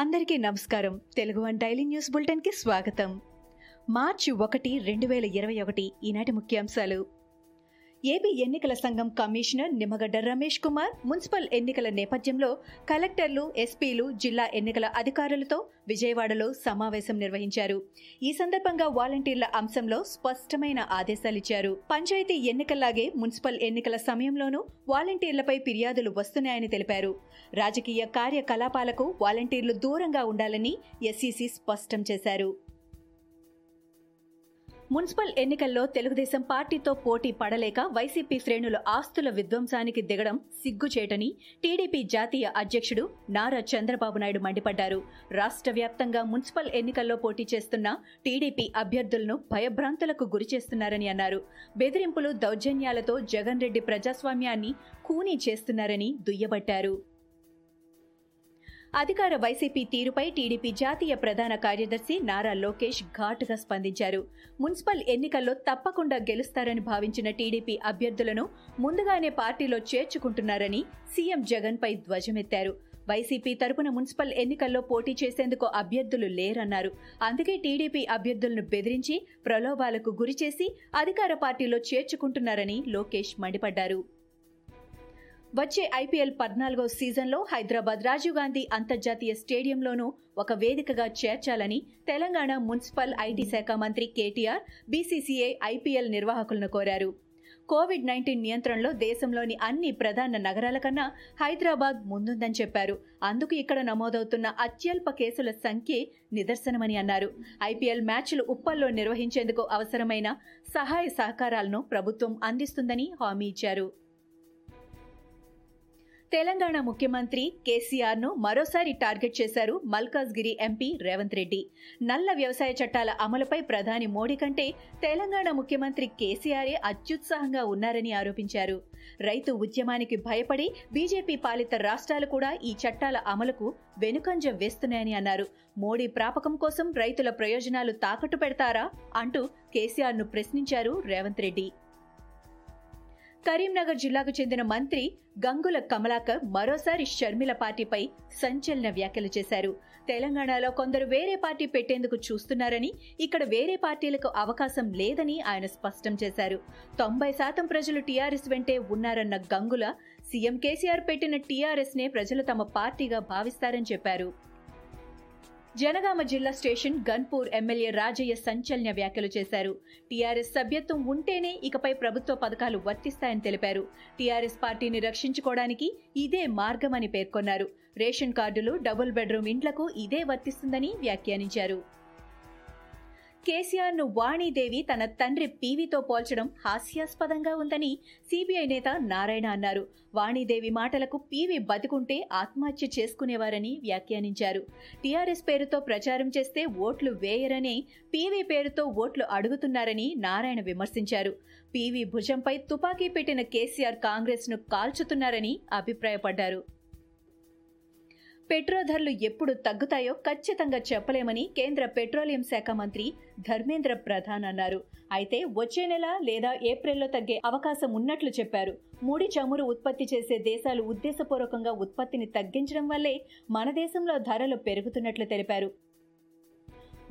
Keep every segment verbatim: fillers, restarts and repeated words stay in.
అందరికీ నమస్కారం. Telugu one daily news bulletin కి స్వాగతం. మార్చి ఒకటి రెండు వేల ఇరవై ఒకటి ఈనాటి ముఖ్యాంశాలు. ఏపీ ఎన్నికల సంఘం కమిషనర్ నిమ్మగడ్డ రమేష్ కుమార్ మున్సిపల్ ఎన్నికల నేపథ్యంలో కలెక్టర్లు, ఎస్పీలు, జిల్లా ఎన్నికల అధికారులతో విజయవాడలో సమావేశం నిర్వహించారు. ఈ సందర్భంగా వాలంటీర్ల అంశంలో స్పష్టమైన ఆదేశాలిచ్చారు. పంచాయతీ ఎన్నికల్లాగే మున్సిపల్ ఎన్నికల సమయంలోనూ వాలంటీర్లపై ఫిర్యాదులు వస్తున్నాయని తెలిపారు. రాజకీయ కార్యకలాపాలకు వాలంటీర్లు దూరంగా ఉండాలని ఎస్సీసీ స్పష్టం చేశారు. మున్సిపల్ ఎన్నికల్లో తెలుగుదేశం పార్టీతో పోటీ పడలేక వైసీపీ శ్రేణులు ఆస్తుల విధ్వంసానికి దిగడం సిగ్గుచేటని టీడీపీ జాతీయ అధ్యక్షుడు నారా చంద్రబాబు నాయుడు మండిపడ్డారు. రాష్ట్ర వ్యాప్తంగా మున్సిపల్ ఎన్నికల్లో పోటీ చేస్తున్న టీడీపీ అభ్యర్థులను భయభ్రాంతులకు గురిచేస్తున్నారని అన్నారు. బెదిరింపులు, దౌర్జన్యాలతో జగన్ రెడ్డి ప్రజాస్వామ్యాన్ని ఖూనీ చేస్తున్నారని దుయ్యబట్టారు. అధికార వైసీపీ తీరుపై టీడీపీ జాతీయ ప్రధాన కార్యదర్శి నారా లోకేష్ ఘాటుగా స్పందించారు. మున్సిపల్ ఎన్నికల్లో తప్పకుండా గెలుస్తారని భావించిన టీడీపీ అభ్యర్థులను ముందుగానే పార్టీలో చేర్చుకుంటున్నారని సీఎం జగన్పై ధ్వజమెత్తారు. వైసీపీ తరపున మున్సిపల్ ఎన్నికల్లో పోటీ చేసేందుకు అభ్యర్థులు లేరన్నారు. అందుకే టీడీపీ అభ్యర్థులను బెదిరించి, ప్రలోభాలకు గురిచేసి అధికార పార్టీలో చేర్చుకుంటున్నారని లోకేష్ మండిపడ్డారు. వచ్చే ఐపీఎల్ పద్నాలుగో సీజన్లో హైదరాబాద్ రాజీవ్ గాంధీ అంతర్జాతీయ స్టేడియంలోనూ ఒక వేదికగా చేర్చాలని తెలంగాణ మున్సిపల్ ఐటీ శాఖ మంత్రి కేటీఆర్ బీసీసీఐ, ఐపీఎల్ నిర్వాహకులను కోరారు. కోవిడ్ నైన్టీన్ నియంత్రణలో దేశంలోని అన్ని ప్రధాన నగరాల కన్నా హైదరాబాద్ ముందుందని చెప్పారు. అందుకు ఇక్కడ నమోదవుతున్న అత్యల్ప కేసుల సంఖ్యే నిదర్శనమని అన్నారు. ఐపీఎల్ మ్యాచ్లు ఉప్పల్లో నిర్వహించేందుకు అవసరమైన సహాయ సహకారాలను ప్రభుత్వం అందిస్తుందని హామీ ఇచ్చారు. తెలంగాణ ముఖ్యమంత్రి కేసీఆర్ ను మరోసారి టార్గెట్ చేశారు మల్కాజ్గిరి ఎంపీ రేవంత్ రెడ్డి. నల్ల వ్యవసాయ చట్టాల అమలుపై ప్రధాని మోడీ కంటే తెలంగాణ ముఖ్యమంత్రి కేసీఆరే అత్యుత్సాహంగా ఉన్నారని ఆరోపించారు. రైతు ఉద్యమానికి భయపడి బీజేపీ పాలిత రాష్ట్రాలు కూడా ఈ చట్టాల అమలుకు వెనుకంజ వేస్తున్నాయని అన్నారు. మోడీ ప్రాపకం కోసం రైతుల ప్రయోజనాలు తాకట్టు పెడతారా అంటూ కేసీఆర్ ను ప్రశ్నించారు రేవంత్ రెడ్డి. కరీంనగర్ జిల్లాకు చెందిన మంత్రి గంగుల కమలాకర్ మరోసారి షర్మిల పార్టీపై సంచలన వ్యాఖ్యలు చేశారు. తెలంగాణలో కొందరు వేరే పార్టీ పెట్టేందుకు చూస్తున్నారని, ఇక్కడ వేరే పార్టీలకు అవకాశం లేదని ఆయన స్పష్టం చేశారు. తొంభై శాతం ప్రజలు టీఆర్ఎస్ వెంటే ఉన్నారన్న గంగుల, సీఎం కేసీఆర్ పెట్టిన టీఆర్ఎస్ నే ప్రజలు తమ పార్టీగా భావిస్తారని చెప్పారు. జనగామ జిల్లా స్టేషన్ గన్పూర్ ఎమ్మెల్యే రాజయ్య సంచలన వ్యాఖ్యలు చేశారు. టీఆర్ఎస్ సభ్యత్వం ఉంటేనే ఇకపై ప్రభుత్వ పథకాలు వర్తిస్తాయని తెలిపారు. టీఆర్ఎస్ పార్టీని రక్షించుకోవడానికి ఇదే మార్గమని పేర్కొన్నారు. రేషన్ కార్డులు, డబుల్ బెడ్రూమ్ ఇండ్లకు ఇదే వర్తిస్తుందని వ్యాఖ్యానించారు. కేసీఆర్ ను వాణీదేవి తన తండ్రి పీవీతో పోల్చడం హాస్యాస్పదంగా ఉందని సీబీఐ నేత నారాయణ అన్నారు. వాణీదేవి మాటలకు పీవీ బతికుంటే ఆత్మహత్య చేసుకునేవారని వ్యాఖ్యానించారు. టీఆర్ఎస్ పేరుతో ప్రచారం చేస్తే ఓట్లు వేయరనే పీవీ పేరుతో ఓట్లు అడుగుతున్నారని నారాయణ విమర్శించారు. పీవీ భుజంపై తుపాకీ పెట్టిన కేసీఆర్ కాంగ్రెస్ ను కాల్చుతున్నారని అభిప్రాయపడ్డారు. పెట్రోల్ ధరలు ఎప్పుడు తగ్గుతాయో ఖచ్చితంగా చెప్పలేమని కేంద్ర పెట్రోలియం శాఖ మంత్రి ధర్మేంద్ర ప్రధాన్ అన్నారు. అయితే వచ్చే నెల లేదా ఏప్రిల్లో తగ్గే అవకాశం ఉన్నట్లు చెప్పారు. ముడి చమురు ఉత్పత్తి చేసే దేశాలు ఉద్దేశపూర్వకంగా ఉత్పత్తిని తగ్గించడం వల్లే మన దేశంలో ధరలు పెరుగుతున్నట్లు తెలిపారు.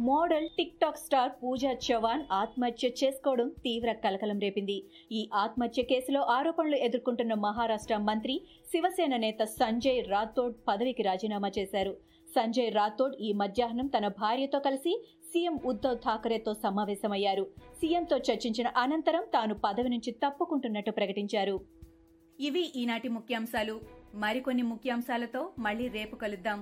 Model TikTok star Pooja Chavan ఆత్మహత్య చేసుకోవడం తీవ్ర కలకలం రేపింది. ఈ ఆత్మహత్య కేసులో ఆరోపణలు ఎదుర్కొంటున్న మహారాష్ట్ర మంత్రి, శివసేన నేత సంజయ్ రాథోడ్ పదవికి రాజీనామా చేశారు. సంజయ్ రాథోడ్ ఈ మధ్యాహ్నం తన భార్యతో కలిసి సీఎం ఉద్దవ్ ఠాకరేతో సమావేశమయ్యారు. సీఎంతో చర్చించిన అనంతరం తాను పదవి నుంచి తప్పుకుంటున్నట్టు ప్రకటించారు. ఇవి ఈనాటి ముఖ్యాంశాలు. మరికొన్ని ముఖ్యాంశాలతో మళ్లీ రేపు కలుద్దాం.